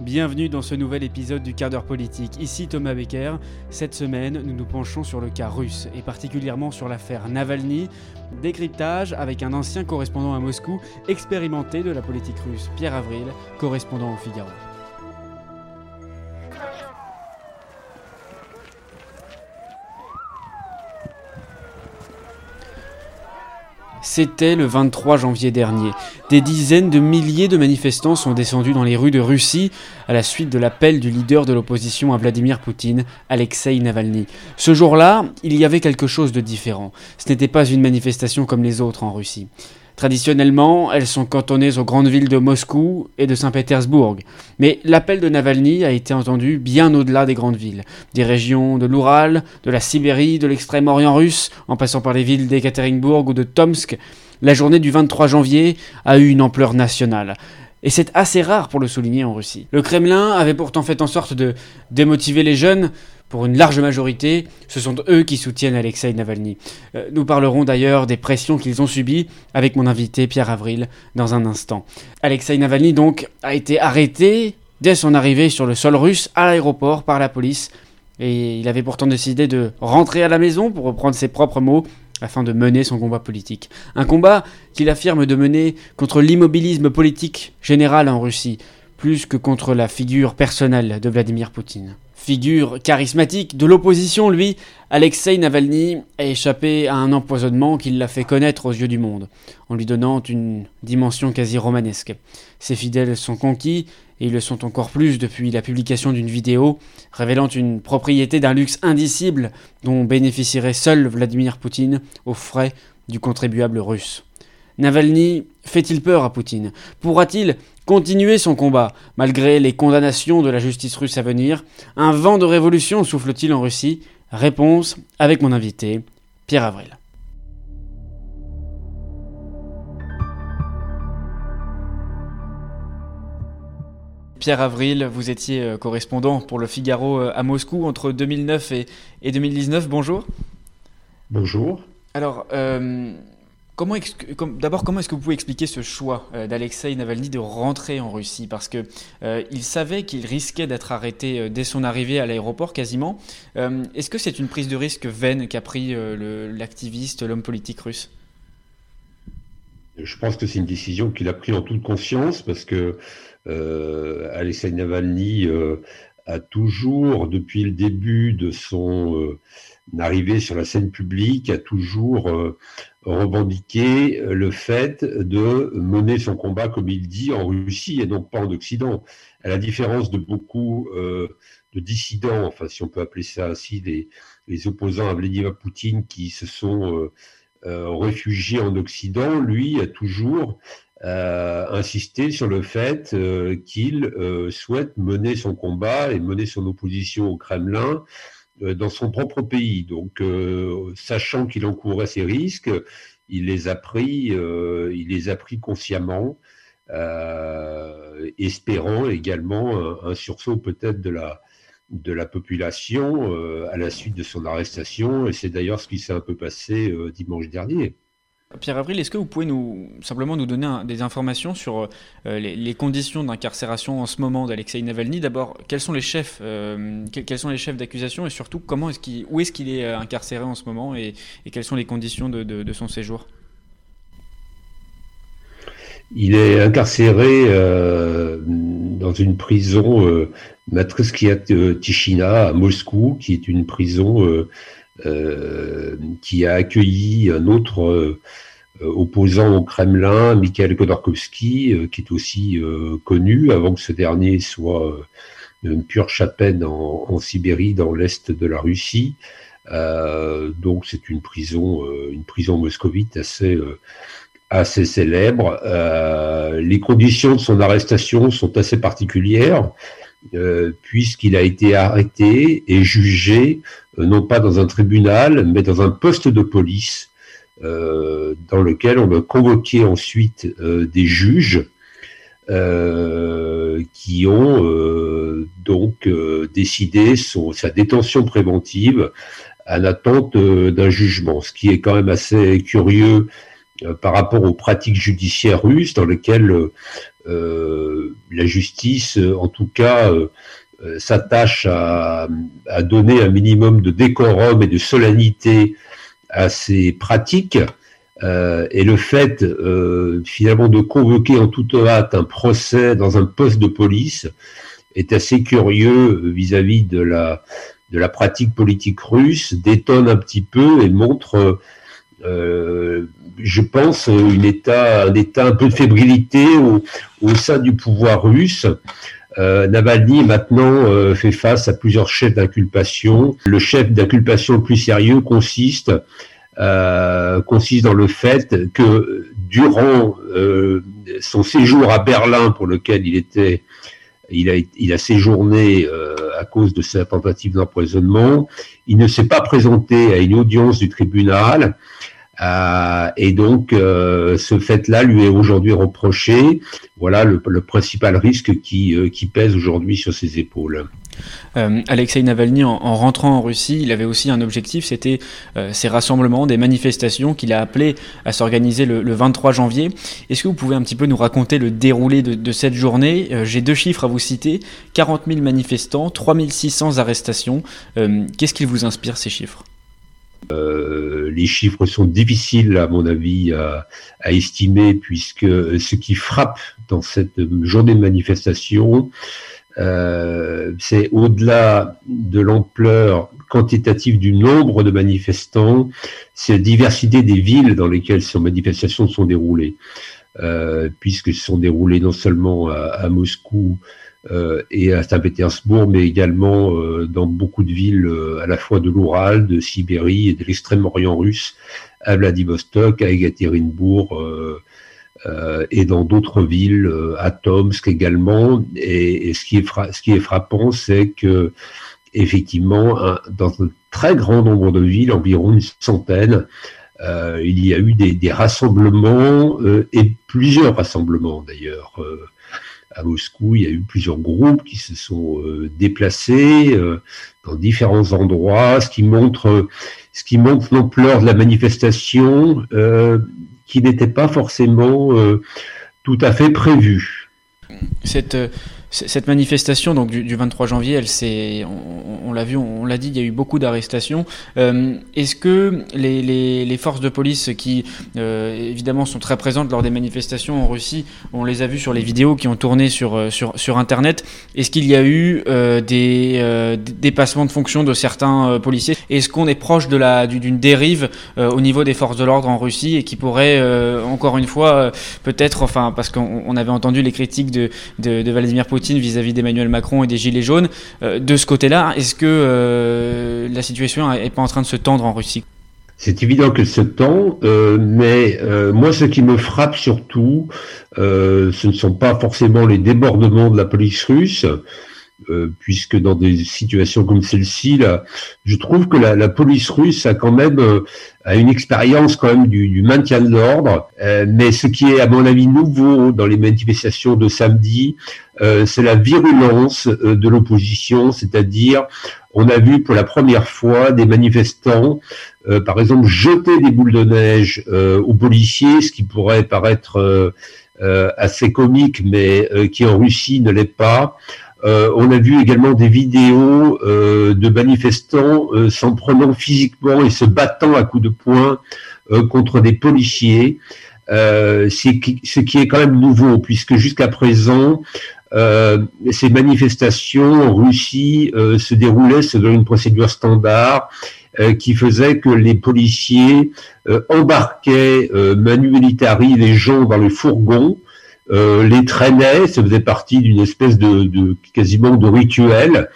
Bienvenue dans ce nouvel épisode du Quart d'heure politique, ici Thomas Becker. Cette semaine, nous nous penchons sur le cas russe, et particulièrement sur l'affaire Navalny. Décryptage avec un ancien correspondant à Moscou, expérimenté de la politique russe, Pierre Avril, correspondant au Figaro. C'était le 23 janvier dernier. Des dizaines de milliers de manifestants sont descendus dans les rues de Russie à la suite de l'appel du leader de l'opposition à Vladimir Poutine, Alexeï Navalny. Ce jour-là, il y avait quelque chose de différent. Ce n'était pas une manifestation comme les autres en Russie. Traditionnellement, elles sont cantonnées aux grandes villes de Moscou et de Saint-Pétersbourg. Mais l'appel de Navalny a été entendu bien au-delà des grandes villes. Des régions de l'Oural, de la Sibérie, de l'extrême-orient russe, en passant par les villes d'Ekaterinbourg ou de Tomsk, la journée du 23 janvier a eu une ampleur nationale. Et c'est assez rare pour le souligner en Russie. Le Kremlin avait pourtant fait en sorte de démotiver les jeunes. Pour une large majorité, ce sont eux qui soutiennent Alexeï Navalny. Nous parlerons d'ailleurs des pressions qu'ils ont subies avec mon invité Pierre Avril dans un instant. Alexeï Navalny donc a été arrêté dès son arrivée sur le sol russe à l'aéroport par la police. Et il avait pourtant décidé de rentrer à la maison, pour reprendre ses propres mots, afin de mener son combat politique. Un combat qu'il affirme de mener contre l'immobilisme politique général en Russie, plus que contre la figure personnelle de Vladimir Poutine. Figure charismatique de l'opposition, lui, Alexeï Navalny a échappé à un empoisonnement qui l'a fait connaître aux yeux du monde, en lui donnant une dimension quasi romanesque. Ses fidèles sont conquis, et ils le sont encore plus depuis la publication d'une vidéo révélant une propriété d'un luxe indicible dont bénéficierait seul Vladimir Poutine aux frais du contribuable russe. Navalny fait-il peur à Poutine? Pourra-t-il continuer son combat malgré les condamnations de la justice russe à venir? Un vent de révolution souffle-t-il en Russie? Réponse avec mon invité, Pierre Avril. Pierre Avril, vous étiez correspondant pour Le Figaro à Moscou entre 2009 et 2019. Bonjour. Bonjour. Alors, comment est-ce que vous pouvez expliquer ce choix d'Alexeï Navalny de rentrer en Russie? Parce qu'il savait qu'il risquait d'être arrêté dès son arrivée à l'aéroport quasiment. Est-ce que c'est une prise de risque vaine qu'a pris l'homme politique russe? Je pense que c'est une décision qu'il a prise en toute conscience, parce que Alexeï Navalny a toujours, depuis le début de son arrivée sur la scène publique, a toujours revendiqué le fait de mener son combat, comme il dit, en Russie et donc pas en Occident. À la différence de beaucoup de dissidents, enfin si on peut appeler ça ainsi, les opposants à Vladimir Poutine qui se sont réfugié en Occident, lui a toujours insisté sur le fait qu'il souhaite mener son combat et mener son opposition au Kremlin dans son propre pays. Donc, sachant qu'il encourait ces risques, il les a pris consciemment, espérant également un sursaut peut-être de la population à la suite de son arrestation, et c'est d'ailleurs ce qui s'est un peu passé dimanche dernier. Pierre Avril, est-ce que vous pouvez nous donner des informations sur les conditions d'incarcération en ce moment d'Alexeï Navalny? D'abord, quels sont les chefs d'accusation, et surtout où est-ce qu'il est incarcéré en ce moment, et quelles sont les conditions de son séjour? Il est incarcéré dans une prison Matryskia Tichina à Moscou, qui est une prison qui a accueilli un autre opposant au Kremlin, Mikhaïl Khodorkovsky, qui est aussi connu, avant que ce dernier soit une pure chapelle en Sibérie, dans l'est de la Russie. Donc c'est une prison moscovite assez célèbre. Les conditions de son arrestation sont assez particulières, puisqu'il a été arrêté et jugé, non pas dans un tribunal, mais dans un poste de police, dans lequel on a convoqué ensuite des juges qui ont donc décidé sa détention préventive en attente d'un jugement, ce qui est quand même assez curieux par rapport aux pratiques judiciaires russes dans lesquelles la justice, en tout cas, s'attache à donner un minimum de décorum et de solennité à ces pratiques. Et le fait finalement de convoquer en toute hâte un procès dans un poste de police est assez curieux vis-à-vis de la pratique politique russe, détonne un petit peu et montre, je pense, un état un peu de fébrilité au sein du pouvoir russe. Navalny maintenant fait face à plusieurs chefs d'inculpation. Le chef d'inculpation le plus sérieux consiste dans le fait que durant son séjour à Berlin, pour lequel il a séjourné à cause de sa tentative d'empoisonnement, il ne s'est pas présenté à une audience du tribunal, et donc ce fait-là lui est aujourd'hui reproché. Voilà le principal risque qui pèse aujourd'hui sur ses épaules. Alexeï Navalny, en rentrant en Russie, il avait aussi un objectif, c'était ces rassemblements, des manifestations qu'il a appelé à s'organiser le 23 janvier. Est-ce que vous pouvez un petit peu nous raconter le déroulé de cette journée ? J'ai deux chiffres à vous citer, 40 000 manifestants, 3600 arrestations. Qu'est-ce qui vous inspire, ces chiffres ? Les chiffres sont difficiles, à mon avis, à estimer, puisque ce qui frappe dans cette journée de manifestation, c'est au-delà de l'ampleur quantitative du nombre de manifestants, c'est la diversité des villes dans lesquelles ces manifestations sont déroulées, puisque se sont déroulées non seulement à Moscou et à Saint-Pétersbourg, mais également dans beaucoup de villes à la fois de l'Oural, de Sibérie et de l'extrême-orient russe, à Vladivostok, à Ekaterinbourg, et dans d'autres villes, à Tomsk également. Et ce qui est frappant, c'est que effectivement, dans un très grand nombre de villes, environ 100, il y a eu des rassemblements, et plusieurs rassemblements d'ailleurs. À Moscou, il y a eu plusieurs groupes qui se sont déplacés dans différents endroits, ce qui montre l'ampleur de la manifestation, qui n'était pas forcément tout à fait prévue. Cette manifestation donc du 23 janvier, elle s'est, on l'a vu, on l'a dit, il y a eu beaucoup d'arrestations. Est-ce que les forces de police qui évidemment sont très présentes lors des manifestations en Russie, on les a vues sur les vidéos qui ont tourné sur Internet, est-ce qu'il y a eu des dépassements de fonction de certains policiers ? Est-ce qu'on est proche de d'une dérive au niveau des forces de l'ordre en Russie et qui pourrait encore une fois peut-être, enfin parce qu'on avait entendu les critiques de Vladimir Poutine vis-à-vis d'Emmanuel Macron et des Gilets jaunes. De ce côté-là, est-ce que la situation n'est pas en train de se tendre en Russie ? C'est évident qu'elle se tend, mais moi, ce qui me frappe surtout, ce ne sont pas forcément les débordements de la police russe, puisque dans des situations comme celle-ci, là, je trouve que la police russe a quand même une expérience quand même du maintien de l'ordre. Mais ce qui est à mon avis nouveau dans les manifestations de samedi, c'est la virulence de l'opposition, c'est-à-dire on a vu pour la première fois des manifestants, par exemple, jeter des boules de neige aux policiers, ce qui pourrait paraître assez comique, mais qui en Russie ne l'est pas. On a vu également des vidéos de manifestants s'en prenant physiquement et se battant à coups de poing contre des policiers, ce qui est quand même nouveau, puisque jusqu'à présent, ces manifestations en Russie se déroulaient selon une procédure standard qui faisait que les policiers embarquaient manu militari les gens dans le fourgon, les traînaient, ça faisait partie d'une espèce de quasiment de rituel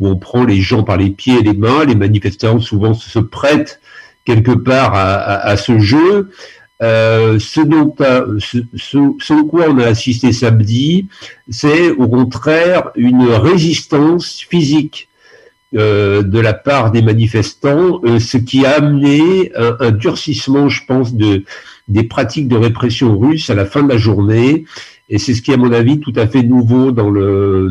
où on prend les gens par les pieds et les mains. Les manifestants souvent se prêtent quelque part à ce jeu. Ce à quoi on a assisté samedi, c'est au contraire une résistance physique de la part des manifestants, ce qui a amené un durcissement, je pense, des pratiques de répression russes à la fin de la journée, et c'est ce qui est à mon avis tout à fait nouveau dans le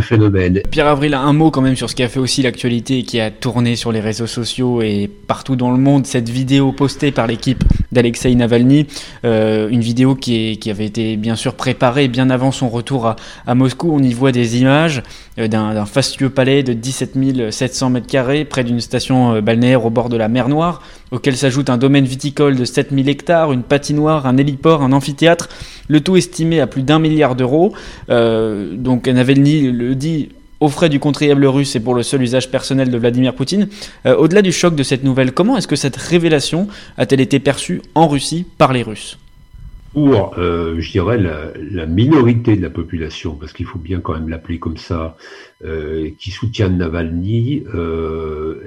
phénomène. Pierre Avril, un mot quand même sur ce qui a fait aussi l'actualité et qui a tourné sur les réseaux sociaux et partout dans le monde, cette vidéo postée par l'équipe d'Alexeï Navalny, une vidéo qui avait été bien sûr préparée bien avant son retour à Moscou. On y voit des images d'un fastueux palais de 17 700 m2 près d'une station balnéaire au bord de la mer Noire, auquel s'ajoute un domaine viticole de 7000 hectares, une patinoire, un héliport, un amphithéâtre, le tout estimé à plus d'1 milliard d'euros. Donc Navalny le dit, aux frais du contribuable russe et pour le seul usage personnel de Vladimir Poutine. Au-delà du choc de cette nouvelle, comment est-ce que cette révélation a-t-elle été perçue en Russie par les Russes ? Pour, je dirais, la minorité de la population, parce qu'il faut bien quand même l'appeler comme ça, qui soutient Navalny,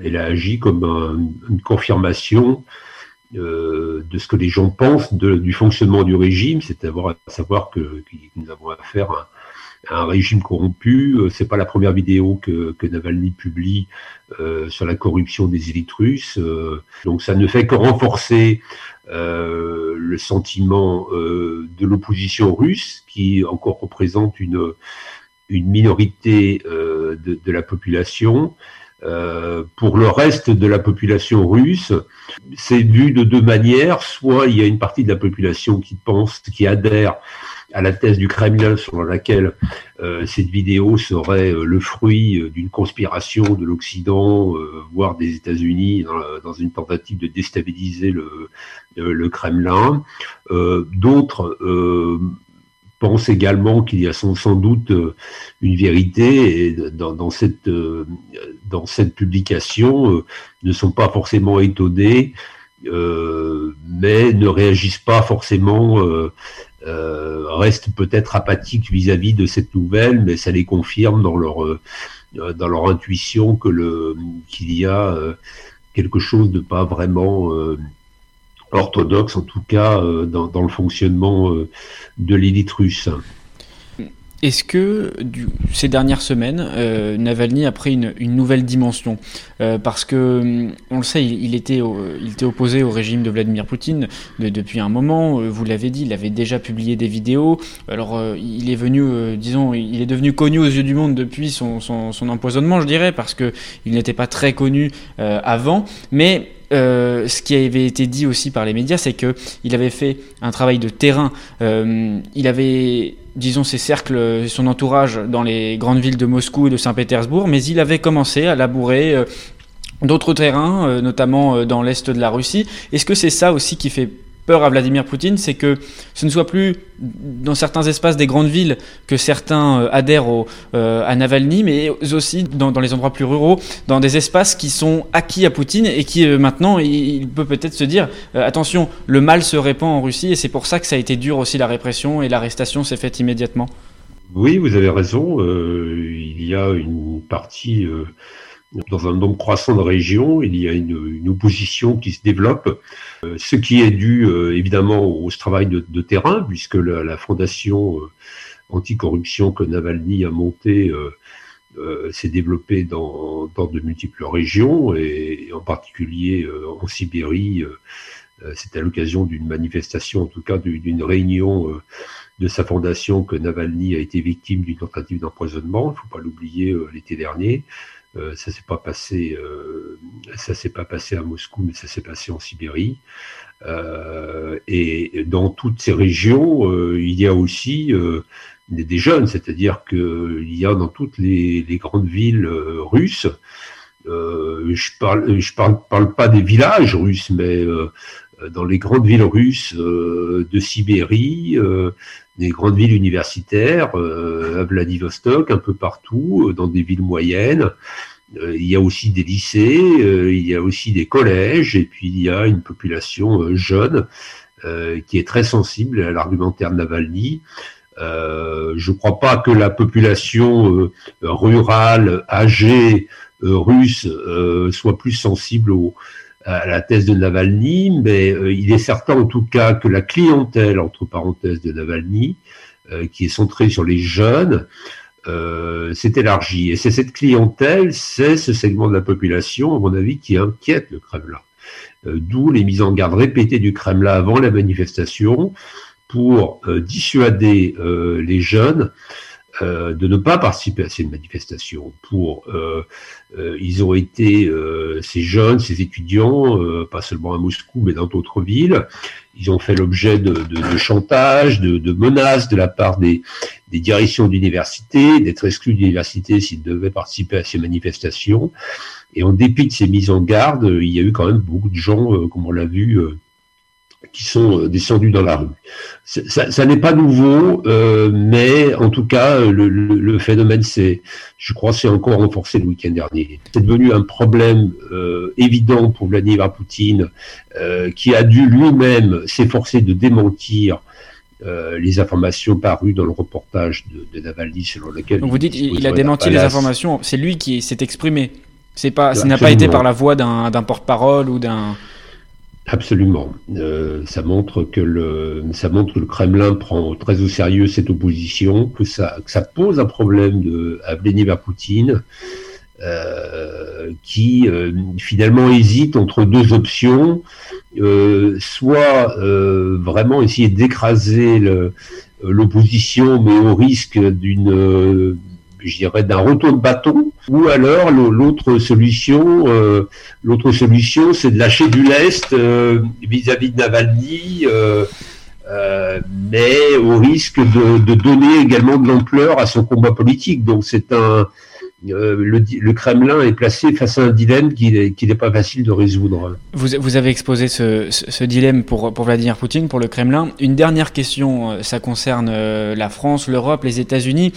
elle a agi comme une confirmation de ce que les gens pensent du fonctionnement du régime, c'est à savoir que nous avons affaire à un régime corrompu. C'est pas la première vidéo que Navalny publie sur la corruption des élites russes. Donc ça ne fait que renforcer le sentiment de l'opposition russe, qui encore représente une minorité de la population. Pour le reste de la population russe, c'est dû de deux manières. Soit il y a une partie de la population qui adhère à la thèse du Kremlin selon laquelle cette vidéo serait le fruit d'une conspiration de l'Occident, voire des États-Unis, dans une tentative de déstabiliser le Kremlin. D'autres pense également qu'il y a sans doute une vérité, et dans cette publication ne sont pas forcément étonnés, mais ne réagissent pas forcément, restent peut-être apathiques vis-à-vis de cette nouvelle, mais ça les confirme dans leur intuition qu'il y a quelque chose de pas vraiment orthodoxe, en tout cas dans le fonctionnement de l'élite russe. Est-ce que ces dernières semaines, Navalny a pris une nouvelle dimension ? Parce que, on le sait, il était opposé au régime de Vladimir Poutine depuis un moment. Vous l'avez dit, il avait déjà publié des vidéos. Alors, il est venu, il est devenu connu aux yeux du monde depuis son empoisonnement, je dirais, parce que il n'était pas très connu avant. Mais ce qui avait été dit aussi par les médias, c'est qu'il avait fait un travail de terrain. Il avait, disons, ses cercles, son entourage dans les grandes villes de Moscou et de Saint-Pétersbourg, mais il avait commencé à labourer d'autres terrains, notamment dans l'est de la Russie. Est-ce que c'est ça aussi qui fait peur à Vladimir Poutine, c'est que ce ne soit plus dans certains espaces des grandes villes que certains adhèrent à Navalny, mais aussi dans les endroits plus ruraux, dans des espaces qui sont acquis à Poutine et qui maintenant, il peut peut-être se dire attention, le mal se répand en Russie, et c'est pour ça que ça a été dur aussi, la répression, et l'arrestation s'est faite immédiatement. Oui, vous avez raison, il y a une partie, dans un nombre croissant de régions, il y a une opposition qui se développe, ce qui est dû évidemment au travail de terrain, puisque la Fondation Anticorruption que Navalny a montée s'est développée dans de multiples régions, et en particulier en Sibérie. C'est à l'occasion d'une manifestation, en tout cas d'une réunion de sa fondation, que Navalny a été victime d'une tentative d'empoisonnement, il ne faut pas l'oublier, l'été dernier. Ça s'est pas passé à Moscou, mais ça s'est passé en Sibérie. Et dans toutes ces régions, il y a aussi des jeunes, c'est-à-dire qu'il y a dans toutes les grandes villes russes. Je parle pas des villages russes, mais dans les grandes villes russes de Sibérie, des grandes villes universitaires, à Vladivostok, un peu partout, dans des villes moyennes. Il y a aussi des lycées, il y a aussi des collèges, et puis il y a une population jeune qui est très sensible à l'argumentaire de Navalny. Je ne crois pas que la population rurale, âgée, russe soit plus sensible à la thèse de Navalny, mais il est certain en tout cas que la clientèle, entre parenthèses, de Navalny, qui est centrée sur les jeunes, s'est élargie. Et c'est cette clientèle, c'est ce segment de la population, à mon avis, qui inquiète le Kremlin. D'où les mises en garde répétées du Kremlin avant la manifestation pour dissuader les jeunes de ne pas participer à ces manifestations. Ils ont été, ces jeunes, ces étudiants, pas seulement à Moscou, mais dans d'autres villes, ils ont fait l'objet de chantage, de menaces de la part des directions d'université, d'être exclus d'université s'ils devaient participer à ces manifestations. Et en dépit de ces mises en garde, il y a eu quand même beaucoup de gens, comme on l'a vu, qui sont descendus dans la rue. Ça n'est pas nouveau, mais en tout cas, le phénomène, je crois, c'est encore renforcé le week-end dernier. C'est devenu un problème évident pour Vladimir Poutine, qui a dû lui-même s'efforcer de démentir les informations parues dans le reportage de Navalny, selon lequel... Donc vous dites il a démenti les informations, c'est lui qui s'est exprimé. Ça n'a pas été par la voix d'un porte-parole ou d'un... Absolument. Ça montre que le Kremlin prend très au sérieux cette opposition, que ça pose un problème à Vladimir Poutine, qui finalement hésite entre deux options, soit vraiment essayer d'écraser l'opposition, mais au risque d'un retour de bâton, ou alors l'autre solution, c'est de lâcher du lest vis-à-vis de Navalny, mais au risque de donner également de l'ampleur à son combat politique. Donc le Kremlin est placé face à un dilemme qui n'est pas facile de résoudre. Vous avez exposé ce dilemme pour Vladimir Poutine, pour le Kremlin. Une dernière question, ça concerne la France, l'Europe, les États-Unis.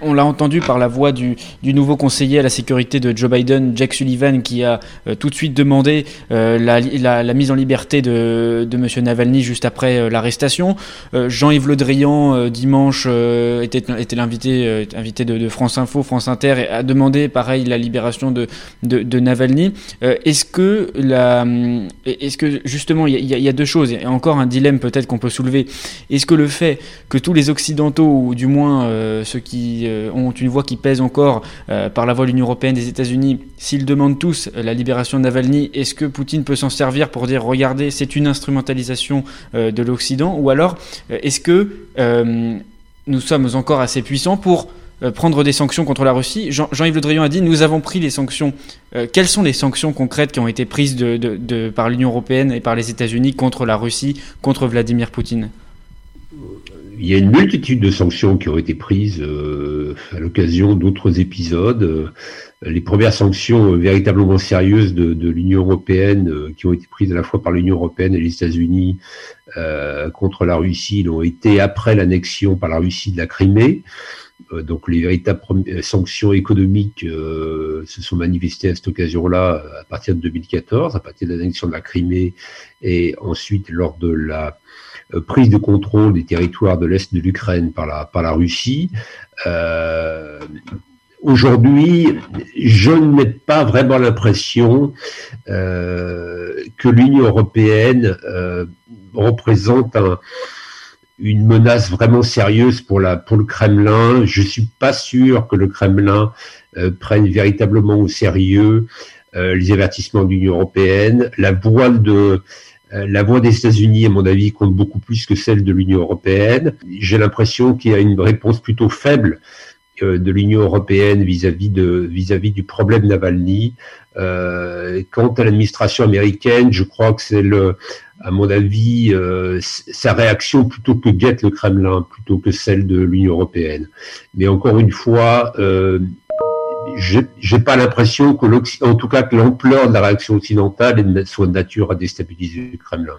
On l'a entendu par la voix du nouveau conseiller à la sécurité de Joe Biden, Jack Sullivan, qui a tout de suite demandé la mise en liberté de M. Navalny juste après l'arrestation. Jean-Yves Le Drian, dimanche, était l'invité de France Info, France Inter, et a demandé pareil la libération de Navalny. Est-ce que justement il y a deux choses, et encore un dilemme peut-être qu'on peut soulever. Est-ce que le fait que tous les Occidentaux, ou du moins ceux qui ont une voix qui pèse encore par la voix de l'Union européenne, des États-Unis, s'ils demandent tous la libération de Navalny, est-ce que Poutine peut s'en servir pour dire regardez, c'est une instrumentalisation de l'Occident, ou alors est-ce que nous sommes encore assez puissants pour prendre des sanctions contre la Russie? Jean-Yves Le Drian a dit « Nous avons pris les sanctions ». Quelles sont les sanctions concrètes qui ont été prises par l'Union européenne et par les États-Unis contre la Russie, contre Vladimir Poutine ? Il y a une multitude de sanctions qui ont été prises à l'occasion d'autres épisodes. Les premières sanctions véritablement sérieuses de l'Union européenne, qui ont été prises à la fois par l'Union européenne et les États-Unis contre la Russie, l'ont été après l'annexion par la Russie de la Crimée. Donc les véritables sanctions économiques se sont manifestées à cette occasion-là à partir de 2014, à partir de l'annexion de la Crimée et ensuite lors de la prise de contrôle des territoires de l'Est de l'Ukraine par la Russie. Aujourd'hui, je n'ai pas vraiment l'impression que l'Union européenne représente une menace vraiment sérieuse pour le Kremlin. Je suis pas sûr que le Kremlin prenne véritablement au sérieux les avertissements de l'Union européenne. La voix des États-Unis, à mon avis, compte beaucoup plus que celle de l'Union européenne. J'ai l'impression qu'il y a une réponse plutôt faible de l'Union européenne vis-à-vis du problème Navalny. Quant à l'administration américaine, je crois que à mon avis, sa réaction plutôt que guette le Kremlin, plutôt que celle de l'Union européenne. Mais encore une fois, j'ai pas l'impression que l'ampleur de la réaction occidentale soit de nature à déstabiliser le Kremlin.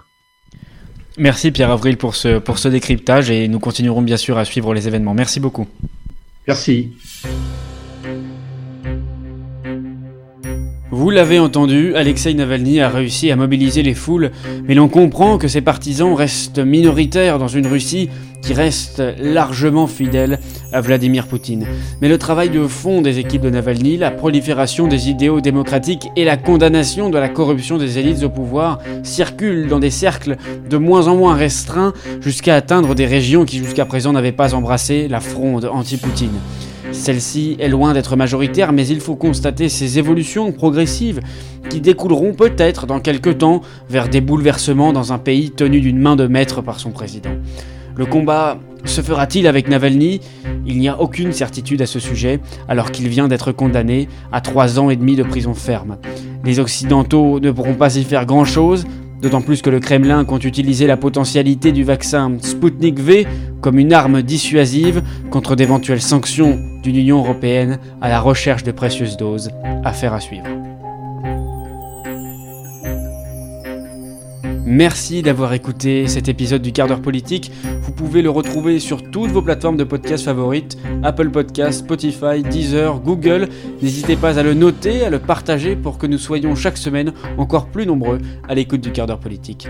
Merci Pierre Avril pour ce décryptage, et nous continuerons bien sûr à suivre les événements. Merci beaucoup. Merci. Vous l'avez entendu, Alexeï Navalny a réussi à mobiliser les foules, mais l'on comprend que ses partisans restent minoritaires dans une Russie qui reste largement fidèle à Vladimir Poutine. Mais le travail de fond des équipes de Navalny, la prolifération des idéaux démocratiques et la condamnation de la corruption des élites au pouvoir circulent dans des cercles de moins en moins restreints jusqu'à atteindre des régions qui jusqu'à présent n'avaient pas embrassé la fronde anti-Poutine. Celle-ci est loin d'être majoritaire, mais il faut constater ces évolutions progressives qui découleront peut-être dans quelques temps vers des bouleversements dans un pays tenu d'une main de maître par son président. Le combat Se fera-t-il avec Navalny? Il n'y a aucune certitude à ce sujet, alors qu'il vient d'être condamné à 3 ans et demi de prison ferme. Les Occidentaux ne pourront pas y faire grand-chose, d'autant plus que le Kremlin compte utiliser la potentialité du vaccin Sputnik V comme une arme dissuasive contre d'éventuelles sanctions d'une Union européenne à la recherche de précieuses doses. Affaire à suivre. Merci d'avoir écouté cet épisode du Quart d'heure politique. Vous pouvez le retrouver sur toutes vos plateformes de podcasts favorites, Apple Podcasts, Spotify, Deezer, Google. N'hésitez pas à le noter, à le partager pour que nous soyons chaque semaine encore plus nombreux à l'écoute du Quart d'heure politique.